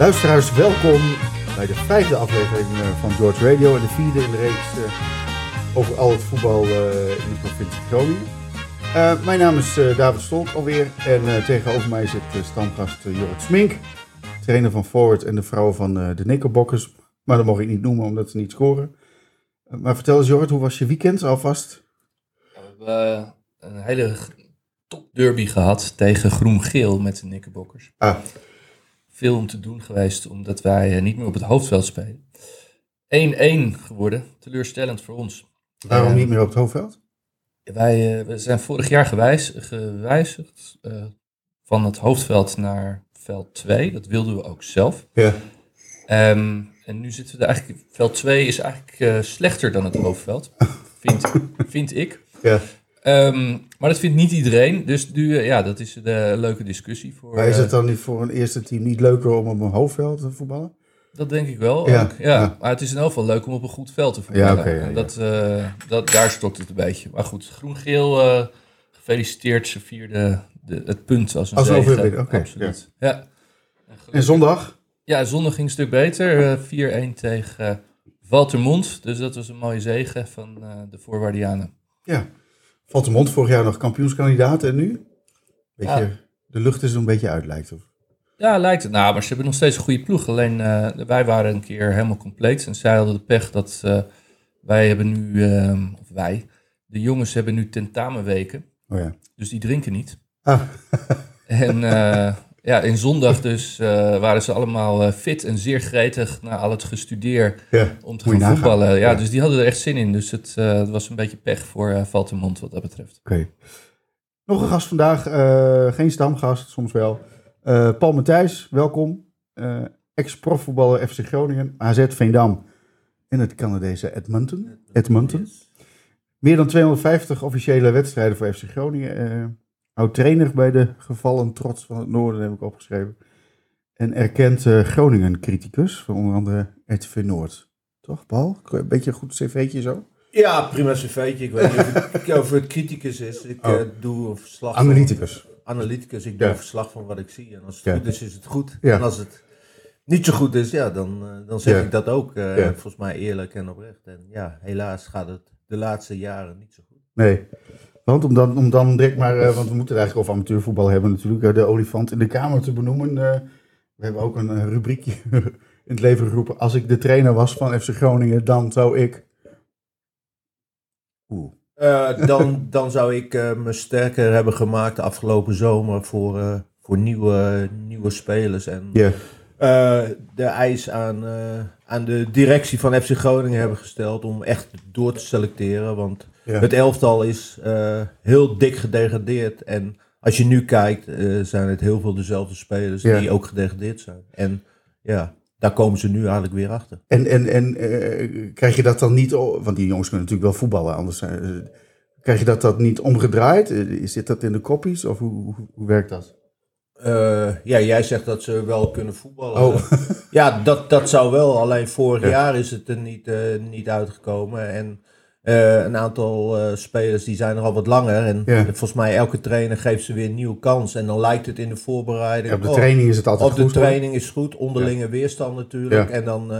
Luisteraars, welkom bij de 5e aflevering van George Radio en de 4e in de reeks over al het voetbal in de provincie Groningen. Mijn naam is David Stolk alweer en tegenover mij zit stamgast Jorrit Smink, trainer van Forward en de vrouw van de Knickerbockers. Maar dat mag ik niet noemen omdat ze niet scoren. Maar vertel eens Jorrit, hoe was je weekend alvast? We hebben een hele topderby gehad tegen Groen Geel met de Knickerbockers. Ah. Veel om te doen geweest omdat wij niet meer op het hoofdveld spelen. 1-1 geworden, teleurstellend voor ons. Waarom niet meer op het hoofdveld? Wij zijn vorig jaar gewijzigd van het hoofdveld naar veld 2. Dat wilden we ook zelf. Ja. En nu zitten we er eigenlijk... Veld 2 is eigenlijk slechter dan het hoofdveld, vind ik. Ja. Maar dat vindt niet iedereen. Dus nu, dat is de leuke discussie. Maar is het dan niet voor een eerste team niet leuker om op een hoofdveld te voetballen? Dat denk ik wel. Ja. Ook, ja. Maar het is in elk geval leuk om op een goed veld te voetballen. Ja, okay, ja, daar stokt het een beetje. Maar goed, Groen-Geel gefeliciteerd. Ze vierden het punt als een overwinning. Okay, absoluut. Ja. Ja. En zondag? Ja, zondag ging een stuk beter. 4-1 tegen Valtermond. Dus dat was een mooie zege van de Voorwaardianen. Ja. Valtermond vorig jaar nog kampioenskandidaat en nu? De lucht is er een beetje uit, lijkt het. Ja, lijkt het. Nou, maar ze hebben nog steeds een goede ploeg. Alleen wij waren een keer helemaal compleet. En zij hadden de pech dat de jongens hebben nu tentamenweken. Oh ja. Dus die drinken niet. Ah. En in zondag dus waren ze allemaal fit en zeer gretig na al het gestudeer om te gaan voetballen. Ja, dus die hadden er echt zin in. Dus het was een beetje pech voor Valtermond wat dat betreft. Okay. Nog een gast vandaag. Geen stamgast, soms wel. Paul Matthijs, welkom. Ex-profvoetballer FC Groningen, AZ Veendam en het Canadese Edmonton. Meer dan 250 officiële wedstrijden voor FC Groningen. Oud-trainer bij de gevallen trots van het Noorden, heb ik opgeschreven. En erkend Groningen-criticus van onder andere RTV Noord. Toch, Paul? Een beetje een goed cv'tje zo? Ja, prima cv'tje. Ik weet niet of het criticus is. Ik doe verslag. Analyticus. Analyticus, ik doe verslag van wat ik zie. En als het goed is, is het goed. Ja. En als het niet zo goed is, dan zeg ik dat ook. Volgens mij eerlijk en oprecht. En ja, helaas gaat het de laatste jaren niet zo goed. Nee, want om dan direct maar... want we moeten eigenlijk over amateurvoetbal hebben natuurlijk. De olifant in de kamer te benoemen. We hebben ook een rubriekje in het leven geroepen. Als ik de trainer was van FC Groningen, dan zou ik... Dan zou ik me sterker hebben gemaakt de afgelopen zomer voor nieuwe spelers. En de eis aan de directie van FC Groningen hebben gesteld om echt door te selecteren. Want het elftal is heel dik gedegradeerd. En als je nu kijkt, zijn het heel veel dezelfde spelers die ook gedegradeerd zijn. En ja... Daar komen ze nu eigenlijk weer achter. En krijg je dat dan niet... Want die jongens kunnen natuurlijk wel voetballen, anders zijn... krijg je dat niet omgedraaid? Zit dat in de koppies? Of hoe werkt dat? Jij zegt dat ze wel kunnen voetballen. Oh. Ja, dat zou wel. Alleen vorig jaar is het er niet uitgekomen. En een aantal spelers die zijn er al wat langer. En volgens mij elke trainer geeft ze weer een nieuwe kans. En dan lijkt het in de voorbereiding... op de training is het altijd goed. Op de training is goed. Onderlinge weerstand natuurlijk. Ja. En dan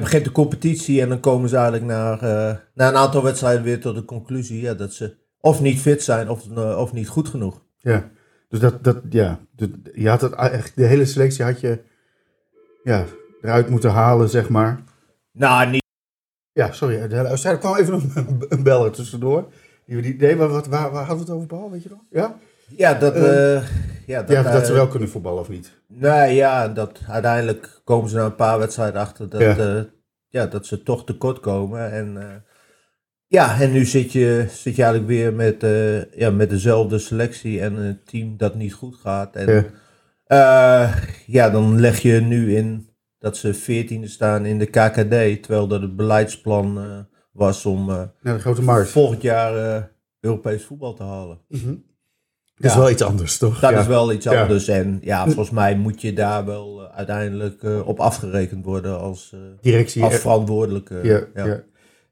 begint de competitie. En dan komen ze eigenlijk na een aantal wedstrijden weer tot de conclusie... dat ze of niet fit zijn of niet goed genoeg. Ja, dus je had het echt, de hele selectie had je eruit moeten halen, zeg maar. Nou, niet. Ja, sorry. Er kwam even een beller tussendoor. Nee, maar waar hadden we het over, Paul? Weet je nog? Ja? Dat ze wel kunnen voetballen of niet. Nou ja, dat uiteindelijk komen ze na een paar wedstrijden achter dat ze toch tekort komen. En, en nu zit je eigenlijk weer met dezelfde selectie en een team dat niet goed gaat. En, dan leg je nu in... dat ze 14e staan in de KKD, terwijl dat het beleidsplan was om volgend jaar Europees voetbal te halen. Mm-hmm. Dat is wel iets anders, toch? Dat is wel iets anders. En volgens mij moet je daar wel uiteindelijk op afgerekend worden als verantwoordelijke.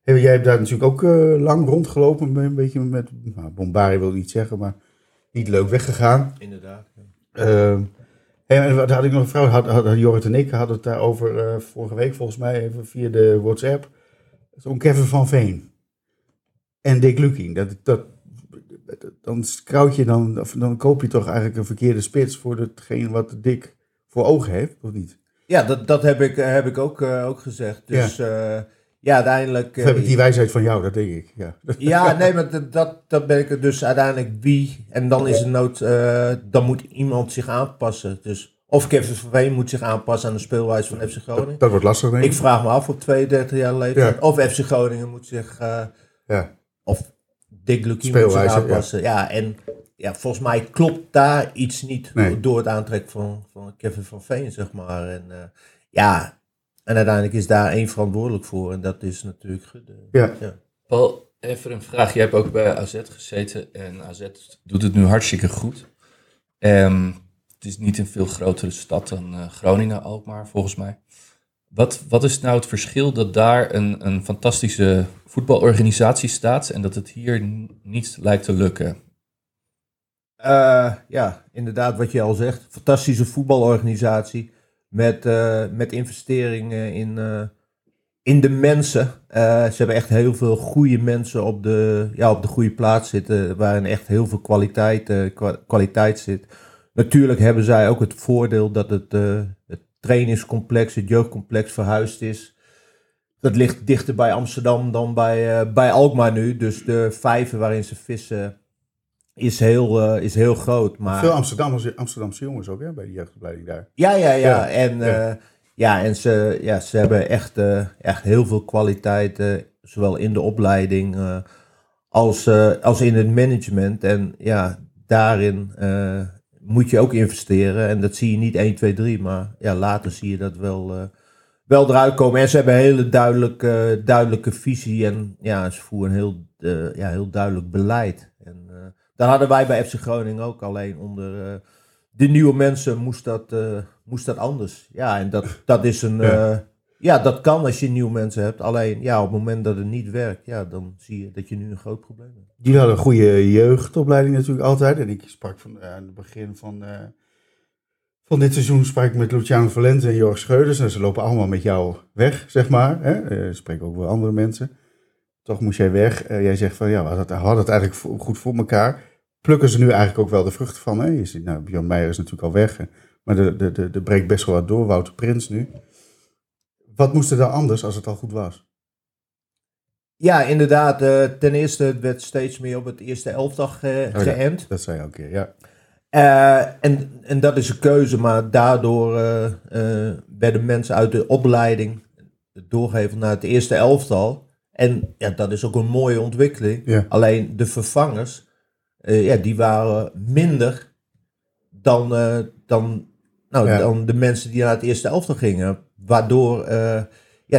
Jij hebt daar natuurlijk ook lang rondgelopen, een beetje met Bombari wil ik niet zeggen, maar niet leuk weggegaan. Inderdaad. Hey, en wat had ik nog een vraag? Jorrit en ik hadden het daarover vorige week volgens mij even via de WhatsApp. Zo'n Kevin van Veen en Dick Lukkien. Dan scout je dan koop je toch eigenlijk een verkeerde spits voor hetgeen wat Dick voor ogen heeft, of niet? Ja, dat heb ik ook gezegd. Dus ja, uiteindelijk... Of heb ik die wijsheid van jou, dat denk ik. Ja, nee, maar dat ben ik dus uiteindelijk wie. En dan is het nood, dan moet iemand zich aanpassen. Dus of Kevin van Veen moet zich aanpassen aan de speelwijze van FC Groningen. Dat wordt lastig, denk ik. Ik vraag me af op 32 jaar leeftijd. Ja. Of FC Groningen moet zich... Of Dick Lukkien moet zich aanpassen. Ja, en... Ja, volgens mij klopt daar iets niet door het aantrekken van Kevin van Veen, zeg maar. En en uiteindelijk is daar één verantwoordelijk voor en dat is natuurlijk Gudde. Ja. Paul, even een vraag. Jij hebt ook bij AZ gezeten en AZ doet het nu hartstikke goed. Het is niet een veel grotere stad dan Groningen, Alkmaar, volgens mij. Wat is nou het verschil dat daar een fantastische voetbalorganisatie staat en dat het hier niet lijkt te lukken? Inderdaad wat je al zegt. Fantastische voetbalorganisatie met investeringen in de mensen. Ze hebben echt heel veel goede mensen op de goede plaats zitten, waarin echt heel veel kwaliteit zit. Natuurlijk hebben zij ook het voordeel dat het trainingscomplex, het jeugdcomplex verhuisd is. Dat ligt dichter bij Amsterdam dan bij Alkmaar nu. Dus de vijver waarin ze vissen... Is heel groot. Maar... Veel Amsterdamse jongens ook, hè, bij de jeugdopleiding daar. Ja. En ze hebben echt heel veel kwaliteit, zowel in de opleiding als in het management. En ja, daarin moet je ook investeren. En dat zie je niet 1, 2, 3, maar ja, later zie je dat wel eruit komen. En ze hebben een hele duidelijke visie en ja, ze voeren heel duidelijk beleid. Dat hadden wij bij FC Groningen ook, alleen onder de nieuwe mensen moest dat anders. Ja, en dat is een... dat kan als je nieuwe mensen hebt. Alleen ja, op het moment dat het niet werkt, ja, dan zie je dat je nu een groot probleem hebt. Jullie hadden een goede jeugdopleiding natuurlijk altijd. En ik sprak aan het begin van dit seizoen sprak ik met Luciano Valente en Jorg Scheuders. En ze lopen allemaal met jou weg, zeg maar. Ik spreek ook wel andere mensen. Toch moest jij weg. Jij zegt van ja, we hadden het eigenlijk goed voor elkaar. Plukken ze nu eigenlijk ook wel de vruchten van? Hè? Je ziet, nou, Bjorn Meijer is natuurlijk al weg. Maar de breekt best wel wat door. Wouter Prins nu. Wat moest er dan anders als het al goed was? Ja, inderdaad. Ten eerste werd steeds meer op het eerste elftal geënt. Ja, dat zei je ook een keer, ja. En dat is een keuze. Maar daardoor werden mensen uit de opleiding doorgegeven naar het eerste elftal. En ja, dat is ook een mooie ontwikkeling. Ja. Alleen de vervangers, die waren minder dan de mensen die naar het eerste elftal gingen. Waardoor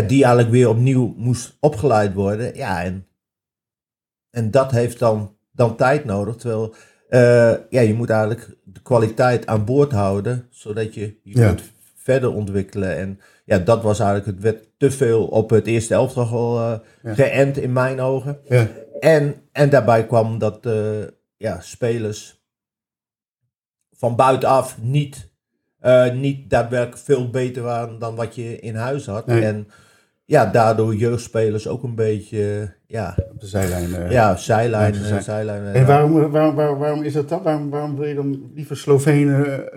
die eigenlijk weer opnieuw moest opgeleid worden. Ja, en dat heeft dan tijd nodig. Terwijl je moet eigenlijk de kwaliteit aan boord houden, zodat je kunt verder ontwikkelen. En ja, dat was eigenlijk, het werd te veel op het eerste elftal geënt in mijn ogen. Ja. En daarbij kwam dat spelers van buitenaf niet daadwerkelijk veel beter waren dan wat je in huis had. Nee. En ja, daardoor jeugdspelers ook een beetje... op de zijlijn. Zijlijn. En waarom is dat dan? Waarom wil je dan liever Slovenen,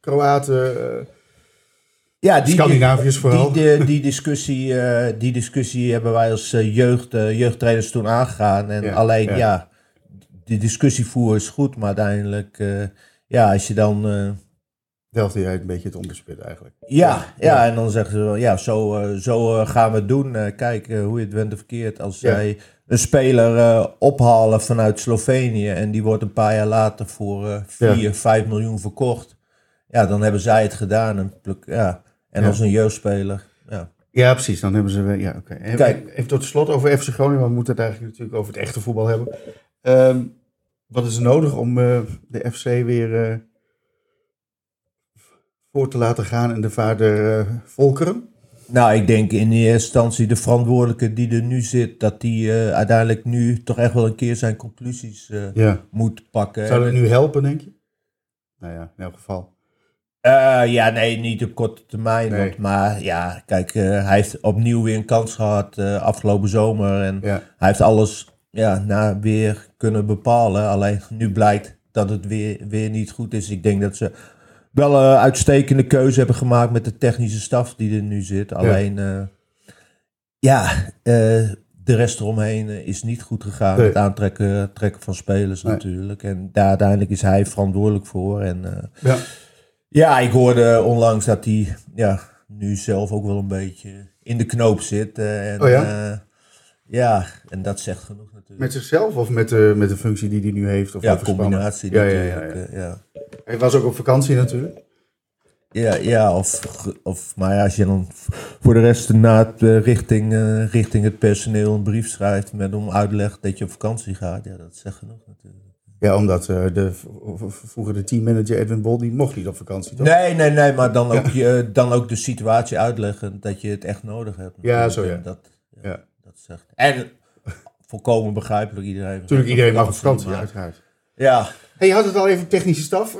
Kroaten... Scandinaviërs vooral. Die discussie hebben wij als jeugdtrainers toen aangegaan. En die discussie voeren is goed, maar uiteindelijk, als je dan... Delfde jij een beetje het onderspit eigenlijk. Ja, en dan zeggen ze wel, zo gaan we het doen. Kijk hoe je het went of verkeerd. Als zij een speler ophalen vanuit Slovenië en die wordt een paar jaar later voor 4-5 miljoen verkocht. Ja, dan hebben zij het gedaan. En als een jeugdspeler. Ja, precies. Dan hebben ze... Even tot slot over FC Groningen. Want we moeten het eigenlijk natuurlijk over het echte voetbal hebben. Wat is er nodig om de FC weer voor te laten gaan en de vaarder volkeren? Nou, ik denk in eerste instantie de verantwoordelijke die er nu zit... dat die uiteindelijk nu toch echt wel een keer zijn conclusies moet pakken. Zou dat nu helpen, denk je? Nou ja, in elk geval. Niet op korte termijn. Nee. Maar ja, kijk, hij heeft opnieuw weer een kans gehad afgelopen zomer. En hij heeft alles weer kunnen bepalen. Alleen nu blijkt dat het weer niet goed is. Ik denk dat ze wel een uitstekende keuze hebben gemaakt met de technische staf die er nu zit. Alleen, de rest eromheen is niet goed gegaan. Nee. Het aantrekken van spelers natuurlijk. En uiteindelijk is hij verantwoordelijk voor. En, ik hoorde onlangs dat hij nu zelf ook wel een beetje in de knoop zit. En dat zegt genoeg natuurlijk. Met zichzelf of met de functie die hij nu heeft? Of combinatie natuurlijk. Hij was ook op vakantie natuurlijk. Maar als je dan voor de rest richting het personeel een brief schrijft met om uitleg dat je op vakantie gaat, dat zegt genoeg natuurlijk. Ja, omdat vroeger de teammanager Edwin Bol, die mocht niet op vakantie, toch? Nee, maar dan ook, dan ook de situatie uitleggen dat je het echt nodig hebt. Ja, zo ja. Dat zegt. En volkomen begrijpelijk, iedereen. Natuurlijk, iedereen mag op vakantie, uiteraard. Ja. Hey, je had het al even technische staf.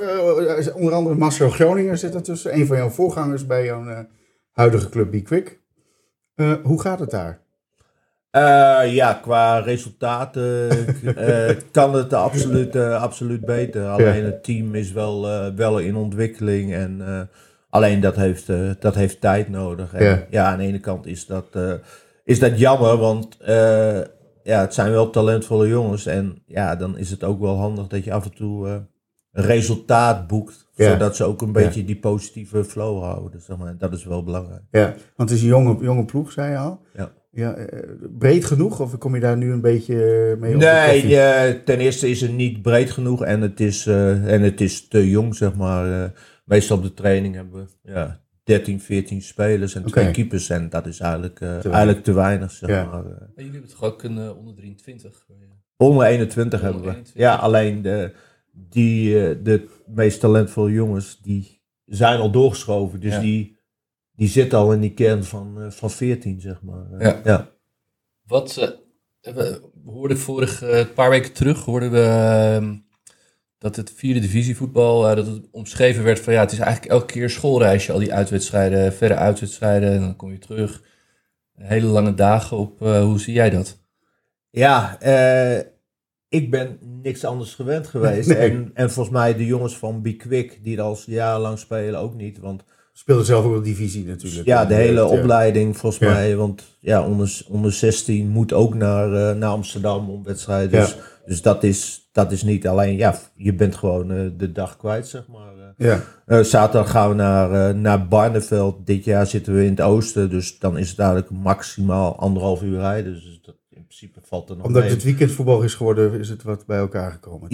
Onder andere Marcel Groninger zit ertussen. Een van jouw voorgangers bij jouw huidige club Be Quick. Hoe gaat het daar? Qua resultaten kan het absoluut beter. Alleen het team is wel in ontwikkeling. En alleen dat heeft tijd nodig. En, aan de ene kant is dat jammer, want... het zijn wel talentvolle jongens. En dan is het ook wel handig dat je af en toe een resultaat boekt. Zodat ze ook een beetje die positieve flow houden. Zeg maar. Dat is wel belangrijk. Ja, want het is een jonge ploeg, zei je al. Ja. Breed genoeg? Of kom je daar nu een beetje mee op? Nee, ten eerste is het niet breed genoeg. En het is te jong, zeg maar. Meestal op de training hebben we 13, 14 spelers en 2 keepers. En dat is eigenlijk te weinig, zeg maar. En jullie hebben toch ook een onder 23? Onder 21 hebben we. Ja, alleen de meest talentvolle jongens, die zijn al doorgeschoven. Dus die zitten al in die kern van 14, zeg maar. Wat we hoorden paar weken terug, dat het vierde divisievoetbal, dat het omschreven werd van het is eigenlijk elke keer schoolreisje, al die uitwedstrijden, verre uitwedstrijden en dan kom je terug. Hele lange dagen op, hoe zie jij dat? Ja, ik ben niks anders gewend geweest. Nee. En volgens mij de jongens van Be Quick, die er al jarenlang spelen, ook niet. Want speelden zelf ook wel divisie natuurlijk. Ja, de hele opleiding volgens mij, want onder 16 moet ook naar Amsterdam om wedstrijden. Dus dat is niet alleen, je bent gewoon de dag kwijt, zeg maar. Zaterdag gaan we naar Barneveld. Dit jaar zitten we in het oosten, dus dan is het eigenlijk maximaal 1,5 uur rijden. Dus dat, in principe valt er nog omdat mee. Het weekendvoetbal is geworden, is het wat bij elkaar gekomen.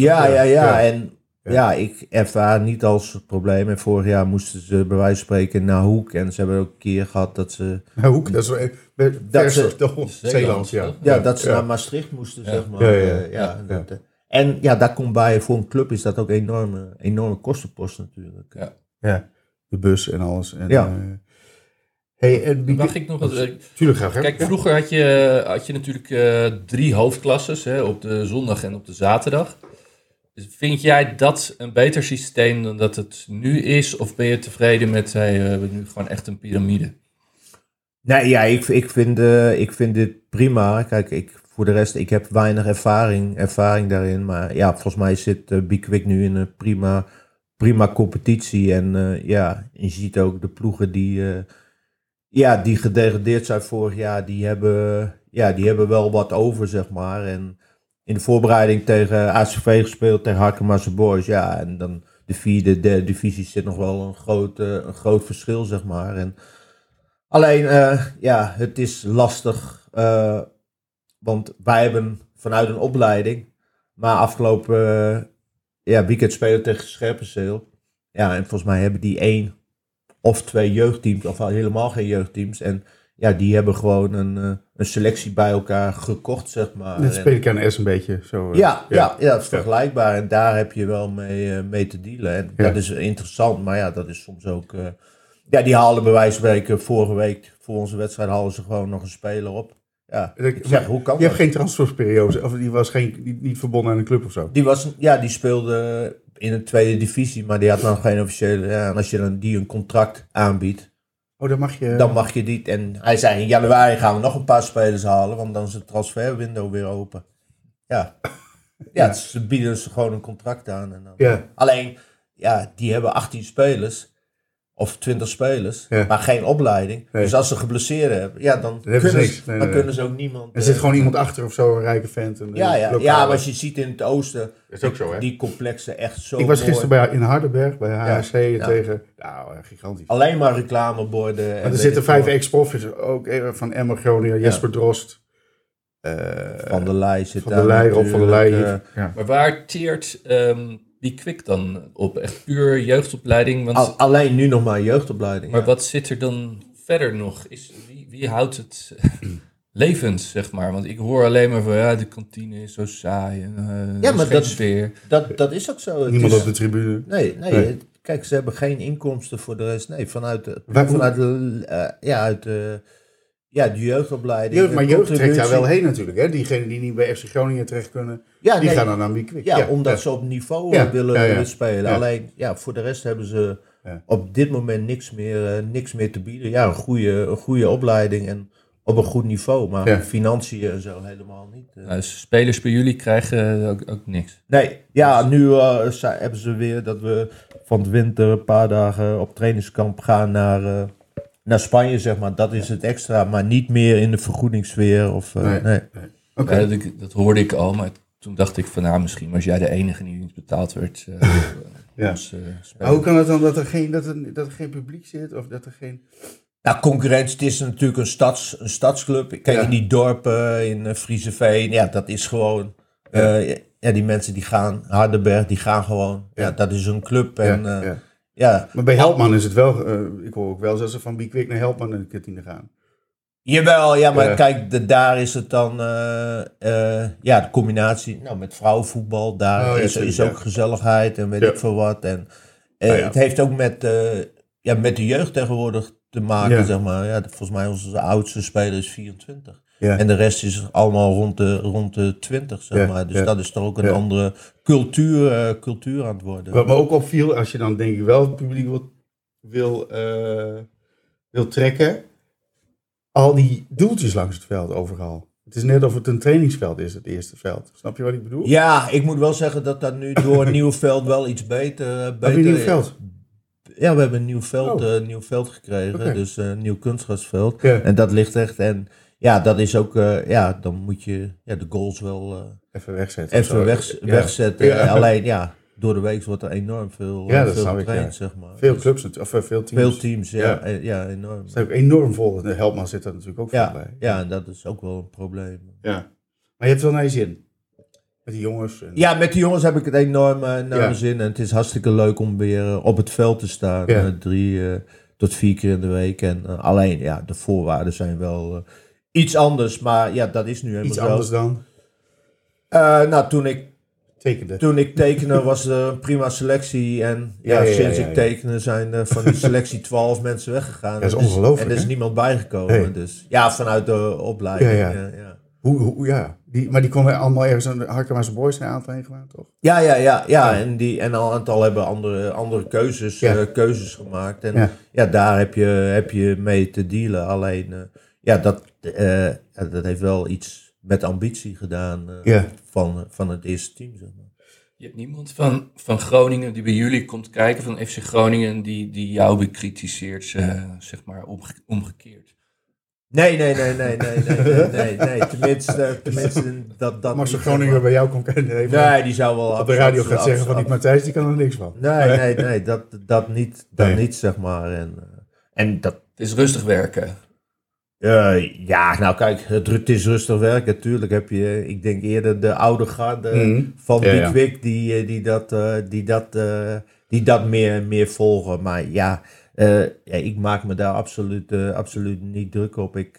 Ik ervaar niet als het probleem. En vorig jaar moesten ze bij wijze van spreken naar Hoek. En ze hebben ook een keer gehad dat ze... Naar Hoek? Dat is Zeeland, dat ze naar Maastricht moesten, zeg maar. En dat komt bij, voor een club is dat ook enorme kostenpost natuurlijk. Ja, de bus en alles. En, mag ik nog wat? Tuurlijk graag. Kijk, vroeger had je natuurlijk 3 hoofdklasses, op de zondag en op de zaterdag. Vind jij dat een beter systeem dan dat het nu is? Of ben je tevreden met, we hebben nu gewoon echt een piramide? Nee, ik vind dit prima. Kijk, voor de rest, ik heb weinig ervaring daarin. Maar volgens mij zit Be Quick nu in een prima competitie. En je ziet ook de ploegen die gedegradeerd zijn vorig jaar, die hebben wel wat over, zeg maar. En in de voorbereiding tegen ACV gespeeld, tegen Hardenberg Boys. Ja, en dan de vierde, derde divisie zit nog wel een groot verschil, zeg maar. En alleen, het is lastig, want wij hebben vanuit een opleiding, maar afgelopen weekend spelen tegen Scherpenzeel. Ja, en volgens mij hebben die 1 of 2 jeugdteams, of helemaal geen jeugdteams. En die hebben gewoon een selectie bij elkaar gekocht, zeg maar. Dit speel ik aan S een beetje. Zo, dat is vergelijkbaar. En daar heb je wel mee te dealen. En dat is interessant, maar dat is soms ook... die halen bij wijze van spreken vorige week voor onze wedstrijd halen ze gewoon nog een speler op. Ja, hoe kan dat? Je hebt geen transferperiode, of die was niet verbonden aan een club of zo? Die speelde in de tweede divisie, maar die had nog geen officiële... Ja, en als je dan die een contract aanbiedt... Oh, dan mag je... Dan mag je die... En hij zei, in januari gaan we nog een paar spelers halen, want dan is het transferwindow weer open. Ja. Ja, ze dus bieden ze gewoon een contract aan. En dan, ja. Alleen, ja, die hebben 18 spelers... Of 20 spelers, ja. Maar geen opleiding. Nee. Dus als ze geblesseerd hebben, ja, dan kunnen ze, kunnen ze ook niemand... Er zit gewoon iemand achter of zo, een rijke vent. En, ja, maar als je ziet in het oosten, is ook zo, hè? Die complexen echt zo. Ik was gisteren in Hardenberg, bij HHC tegen... Nou, gigantisch. Alleen maar reclameborden. Maar er zitten 5 ex-profs, ook van Emmer Groningen, Jesper Drost. Van der Leij zit daar. Van der Leij. Ja. Maar waar tiert... Be Quick dan op? Echt puur jeugdopleiding? Want alleen nu nog maar jeugdopleiding. Maar wat zit er dan verder nog? Wie houdt het levend, zeg maar? Want ik hoor alleen maar van de kantine is zo saai. Ja, maar dat, sfeer. Dat is ook zo. Niemand op de tribune. Nee. Kijk, ze hebben geen inkomsten voor de rest. Nee, vanuit de jeugdopleiding. Maar jeugd trekt daar wel heen natuurlijk. Hè? Diegenen die niet bij FC Groningen terecht kunnen, gaan dan aan Be Quick. Ja, omdat ze op niveau willen spelen. Ja. Alleen voor de rest hebben ze op dit moment niks meer te bieden. Ja, een goede opleiding en op een goed niveau. Maar financiën en zo helemaal niet. Dus spelers bij jullie krijgen ook niks? Nee, nu hebben ze weer dat we van de winter een paar dagen op trainingskamp gaan naar Spanje, zeg maar, dat is het extra, maar niet meer in de vergoedingssfeer. Nee. Okay. Ja, dat hoorde ik al, maar toen dacht ik van, misschien was jij de enige die niet betaald werd. Hoe kan het dan dat er geen publiek zit? Of dat er geen... Nou, concurrentie, het is natuurlijk een stadsclub. Kijk, in die dorpen, in Friezenveen, dat is gewoon... die mensen die gaan, Hardenberg, die gaan gewoon. Ja, dat is een club en... Ja. Maar bij Helpman is het wel, ik hoor ook wel, dat ze van Be Quick naar Helpman in de kantine gaan. Jawel, maar kijk, daar is het dan, de combinatie met vrouwenvoetbal, daar is ook gezelligheid en weet ik veel wat. En het heeft ook met de jeugd tegenwoordig te maken, zeg maar. Ja, volgens mij onze oudste speler is 24. Ja. En de rest is allemaal rond de 20, zeg maar. Dus dat is toch ook een andere cultuur aan het worden. Wat me ook opviel, als je dan denk ik wel het publiek wil trekken, al die doeltjes langs het veld overal. Het is net of het een trainingsveld is, het eerste veld. Snap je wat ik bedoel? Ja, ik moet wel zeggen dat dat nu door een nieuw veld wel iets beter heb je een nieuw veld? Ja, we hebben een nieuw veld gekregen, dus een nieuw kunstgrasveld. Ja. En dat ligt echt... Ja, dat is ook, dan moet je de goals wel even wegzetten. Wegzetten. Ja. Alleen, door de week wordt er enorm veel getraind, zeg maar. Veel clubs, of veel teams. Veel teams, ja enorm. Het is ook enorm vol. De Helpman zit er natuurlijk ook veel bij. Ja, en dat is ook wel een probleem. Ja. Maar je hebt wel naar je zin? Met die jongens? Ja, met die jongens heb ik het enorm naar mijn zin. En het is hartstikke leuk om weer op het veld te staan. Ja. 3 tot 4 keer in de week. En alleen, de voorwaarden zijn wel... iets anders, maar dat is nu helemaal zo. Iets anders dan? Toen ik tekende was er een prima selectie. En sinds ik tekende zijn van die selectie 12 mensen weggegaan. Dat is ongelooflijk. En er is niemand bijgekomen. Hey. Dus, vanuit de opleiding. Ja. Hoe? Maar die konden allemaal ergens een Hardenbergse Boys een aantal heen gemaakt, toch? Ja. En al een aantal hebben andere keuzes gemaakt. En daar heb je mee te dealen. Alleen... dat heeft wel iets met ambitie gedaan van het eerste team, zeg maar. Je hebt niemand van Groningen die bij jullie komt kijken, van FC Groningen, die jou bekritiseert, zeg maar, omgekeerd. Nee. Tenminste dat Max van Groningen bij jou komt kijken. Nee, die zou wel... Op de radio gaat zeggen van die Matthijs, die kan er niks van. Nee, dat niet, zeg maar. En dat... Het is rustig werken. Kijk, het is rustig werken. Natuurlijk heb je, ik denk eerder de oude garde van Be Quick die dat meer volgen. Maar ik maak me daar absoluut niet druk op. Ik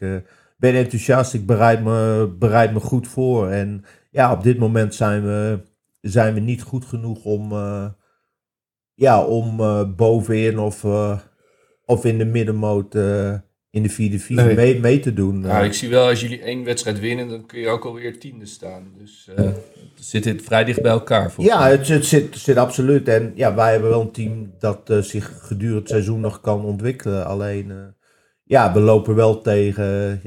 ben enthousiast, ik bereid me goed voor. En op dit moment zijn we niet goed genoeg om bovenin of in de middenmoot... in de vierde divisie mee te doen. Nou, ik zie wel, als jullie 1 wedstrijd winnen, dan kun je ook alweer 10e staan. Dus zit dit vrij dicht bij elkaar. Ja, het zit absoluut. En ja, wij hebben wel een team dat zich gedurende het seizoen nog kan ontwikkelen. Alleen, we lopen wel tegen,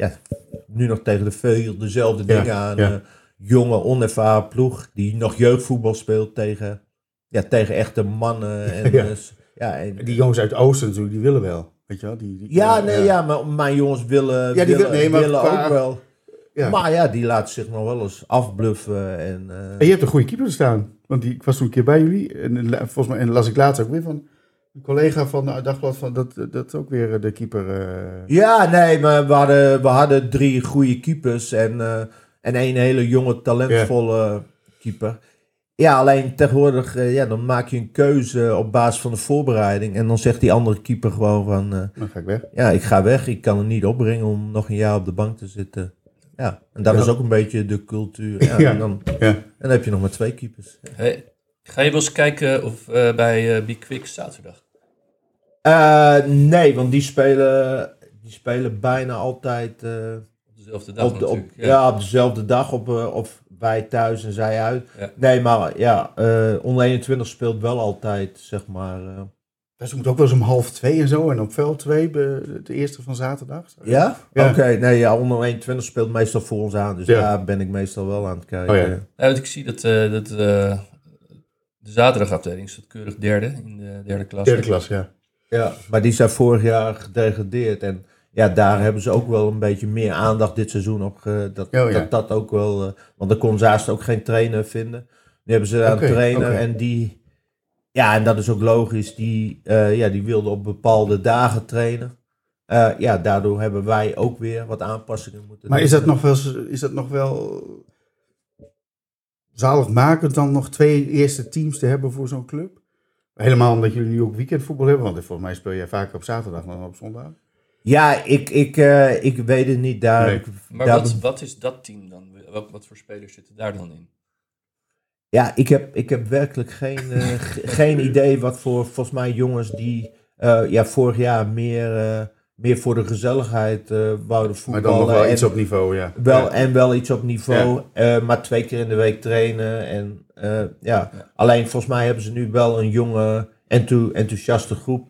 nu nog tegen de veel dezelfde dingen aan. Jonge, onervaren ploeg die nog jeugdvoetbal speelt tegen echte mannen. En, en die jongens uit Oosten natuurlijk, die willen wel. Weet je wel, maar mijn jongens willen ook wel. Ja. Maar ja, die laten zich nog wel eens afbluffen. En je hebt een goede keeper staan. Want ik was toen een keer bij jullie. En las ik laatst ook weer van een collega van het Dagblad van dat ook weer de keeper... maar we hadden 3 goede keepers en 1 hele jonge, talentvolle keeper. Ja, alleen tegenwoordig, dan maak je een keuze op basis van de voorbereiding. En dan zegt die andere keeper gewoon van... dan ga ik weg. Ja, ik ga weg. Ik kan het niet opbrengen om nog een jaar op de bank te zitten. Ja, en dat is ook een beetje de cultuur. Ja, ja. En dan heb je nog maar 2 keepers. Hey, ga je wel eens kijken of bij Be Quick zaterdag? Nee, want die spelen bijna altijd... op dezelfde dag. Of wij thuis en zij uit. Ja. Nee, maar onder 21 speelt wel altijd, zeg maar. Dat moet ook wel eens om 12:30 en zo. En op veld 2, de eerste van zaterdag. Ja? Ja. Oké. Nee, onder 21 speelt meestal voor ons aan. Dus daar ben ik meestal wel aan het kijken. Oh, ja, want ik zie dat de zaterdagafdeling staat keurig derde in de derde klas. Derde klas, ja. Maar die zijn vorig jaar gedegradeerd en... Ja, daar hebben ze ook wel een beetje meer aandacht dit seizoen op. Dat ook wel... want dan kon ze haast ook geen trainer vinden. Nu hebben ze een trainer en die... Ja, en dat is ook logisch. Die wilde op bepaalde dagen trainen. Daardoor hebben wij ook weer wat aanpassingen moeten doen. Maar is dat nog wel zaligmakend dan nog 2 eerste teams te hebben voor zo'n club? Helemaal omdat jullie nu ook weekendvoetbal hebben. Want volgens mij speel jij vaker op zaterdag dan op zondag. Ja, ik weet het niet. Wat is dat team dan? Wat voor spelers zitten daar dan in? Ja, ik heb werkelijk geen idee wat voor, volgens mij, jongens die vorig jaar meer voor de gezelligheid wouden voetballen. Maar dan nog wel iets op niveau, ja. En wel iets op niveau, maar 2 keer in de week trainen. Alleen volgens mij hebben ze nu wel een jonge, enthousiaste groep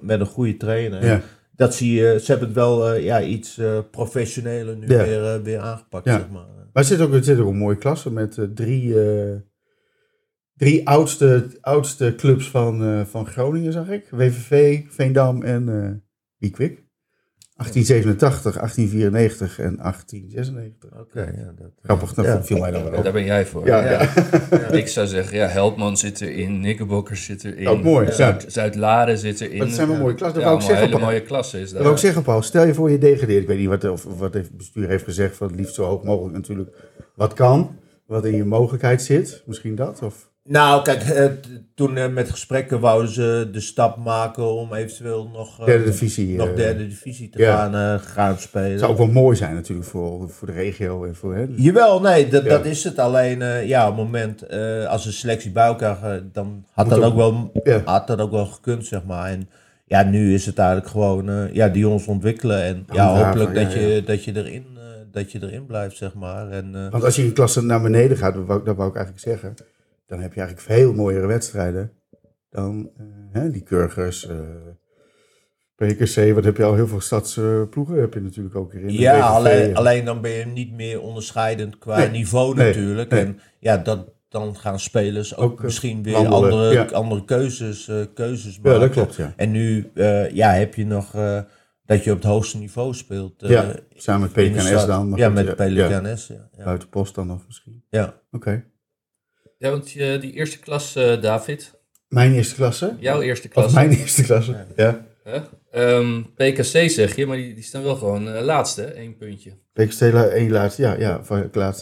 met een goede trainer. Ja. Dat zie je, ze hebben het wel iets professioneler nu weer aangepakt. Ja. Zeg maar. Maar het zit ook een mooie klasse met 3 oudste clubs van Groningen, zag ik. WVV, Veendam en Be Quick. 1887, 1894 en 1896. Grappig, dat viel mij dan wel op. Daar ben jij voor. Ja. Ik zou zeggen, Helpman zit erin, Knickerbockers zit erin. Ook mooi. Zuid-Laren zit erin. Dat zijn wel mooie klassen. Mooie klassen is dat. Dat wil ik zeggen, Paul, stel je voor je degradeert. Ik weet niet wat het bestuur heeft gezegd, van het liefst zo hoog mogelijk natuurlijk. Wat kan, wat in je mogelijkheid zit, misschien dat, of... Nou, kijk, toen met gesprekken wouden ze de stap maken om eventueel nog derde divisie te gaan spelen. Het zou ook wel mooi zijn natuurlijk voor de regio. En voor, hè, dus jawel, nee, dat is het. Alleen, op het moment, als een selectie bij elkaar, dan had dat ook wel gekund, zeg maar. En ja, nu is het eigenlijk gewoon, die jongens ontwikkelen. En hopelijk dat je erin blijft, zeg maar. Want als je in klasse naar beneden gaat, dat wou ik eigenlijk zeggen... Dan heb je eigenlijk veel mooiere wedstrijden dan die Kurgers, PKC. Wat heb je al heel veel stadsploegen? Heb je natuurlijk ook erin. Ja, alleen dan ben je niet meer onderscheidend qua niveau natuurlijk. Nee. En dan gaan spelers ook misschien weer andere keuzes maken. Ja, dat klopt. Ja. En nu heb je nog dat je op het hoogste niveau speelt. Samen met PKNS dan. Ja, met PKNS. Ja. Buiten post dan nog misschien. Ja. Oké. Ja, want die eerste klas, David. Mijn eerste klasse? Jouw eerste klasse. Of mijn eerste klasse, ja. PKC zeg je, maar die staan wel gewoon laatste, 1 puntje. PKC 1 laatste,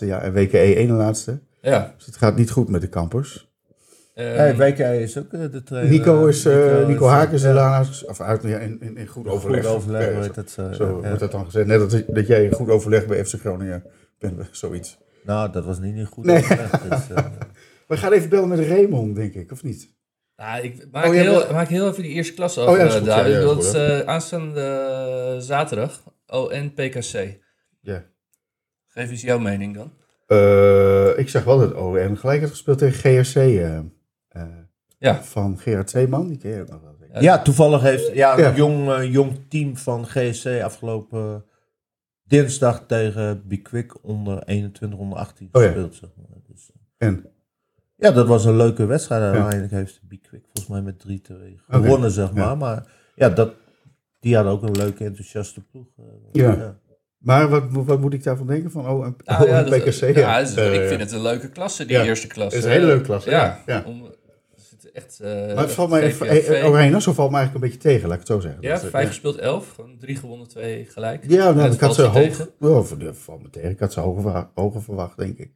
ja. En WKE 1 laatste. Ja. Dus het gaat niet goed met de kampers. WKE is ook de trainer. Nico Haak is helaas, in goed overleg. Goed overleg wordt dat dan gezegd. Net dat jij in goed overleg bij FC Groningen bent, zoiets. Nou, dat was niet goed. Nee. We gaan even bellen met Raymond, denk ik, of niet? Nou, ik maak, maak heel even die eerste klasse af. Dat is aanstaande zaterdag. ON PKC. Ja. Yeah. Geef eens jouw mening dan. Ik zag wel dat ON gelijk had gespeeld tegen GRC. Ja. Van Gerard Zeeman. Die keer nog wel. Ja, toevallig heeft een jong team van GSC afgelopen dinsdag tegen Be Quick onder 21, onder 18 gespeeld. Zeg maar. Dus, en? Ja, dat was een leuke wedstrijd. En uiteindelijk heeft Be Quick volgens mij met 3-2 gewonnen, zeg maar. Ja. Maar ja, die hadden ook een leuke, enthousiaste ploeg. Maar wat moet ik daarvan denken? Van PKC? Ik vind het een leuke klasse, die eerste klasse. Het is een hele leuke klasse. Ja. Echt, maar het valt mij overheen, zo valt me eigenlijk een beetje tegen, laat ik het zo zeggen. Ja, 5 gespeeld 11, 3 gewonnen, 2 gelijk. Ja, nou, ik had ze hoog. Valt me tegen, ik had ze hoger verwacht, denk ik.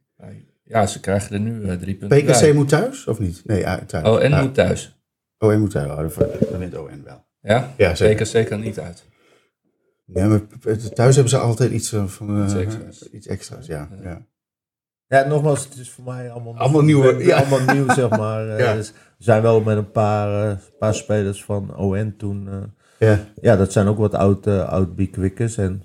Ja, ze krijgen er nu 3 punten. PKC bij. Moet thuis of niet? Nee, thuis. ON moet thuis. ON moet thuis, dan wint ON wel. Ja, PKC kan niet uit. Ja, maar thuis hebben ze altijd iets van iets extra's, ja. Ja, nogmaals, het is voor mij allemaal nieuw, zeg maar. Dus we zijn wel met een paar spelers van ON toen. Dat zijn ook wat oud Be-Quickers. En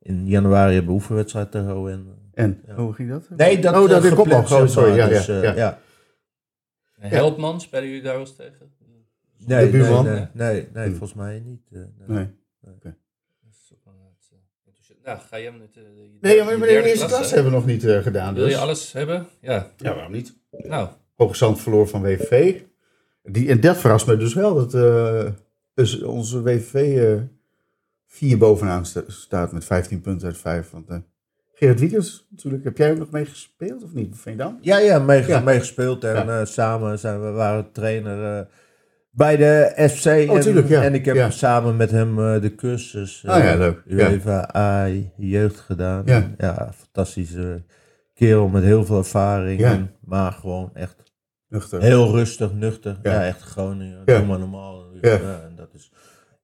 in januari hebben we oefenwedstrijd tegen ON. En? Hoe ging dat? Nee, dat is gepland. Sorry, Helpman, spelen jullie daar wel eens tegen? Nee, volgens mij niet. Nee. Okay. Nou, ga je hem met maar de eerste klas hebben we nog niet gedaan. Dus. Wil je alles hebben? Ja, waarom niet? Nou. Hoogezand verloor van WVV. En dat verrast me dus wel. Dat dus onze WVV 4 bovenaan staat met 15 punten uit 5. Want Gerrit Wiekers, natuurlijk. Heb jij ook nog meegespeeld of niet? Veendam? Ja, meegespeeld. En samen waren trainer... bij de FC en ik heb samen met hem de cursus UEFA jeugd gedaan. Ja, fantastische kerel met heel veel ervaring, maar gewoon echt nuchter. Heel rustig, nuchter. Ja, echt Groningen, doe maar normaal. En dat is...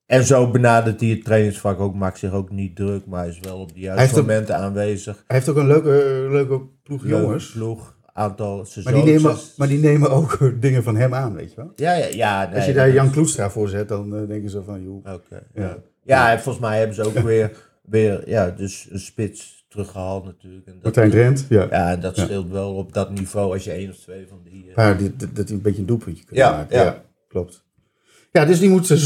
En zo benadert hij het trainingsvak ook, maakt zich ook niet druk, maar is wel op de juiste momenten aanwezig. Hij heeft ook een leuke ploeg jongens. Aantal seizoenen. Maar die nemen ook dingen van hem aan, weet je wel? Als je daar Jan Kloestra voor zet, dan denken ze van, joh. En volgens mij hebben ze ook weer een spits teruggehaald natuurlijk. Martijn Drent, Ja, en dat scheelt wel op dat niveau als je 1 of 2 van die... dat die een beetje een doelpuntje kunt maken. Ja, klopt. Ja, dus die moeten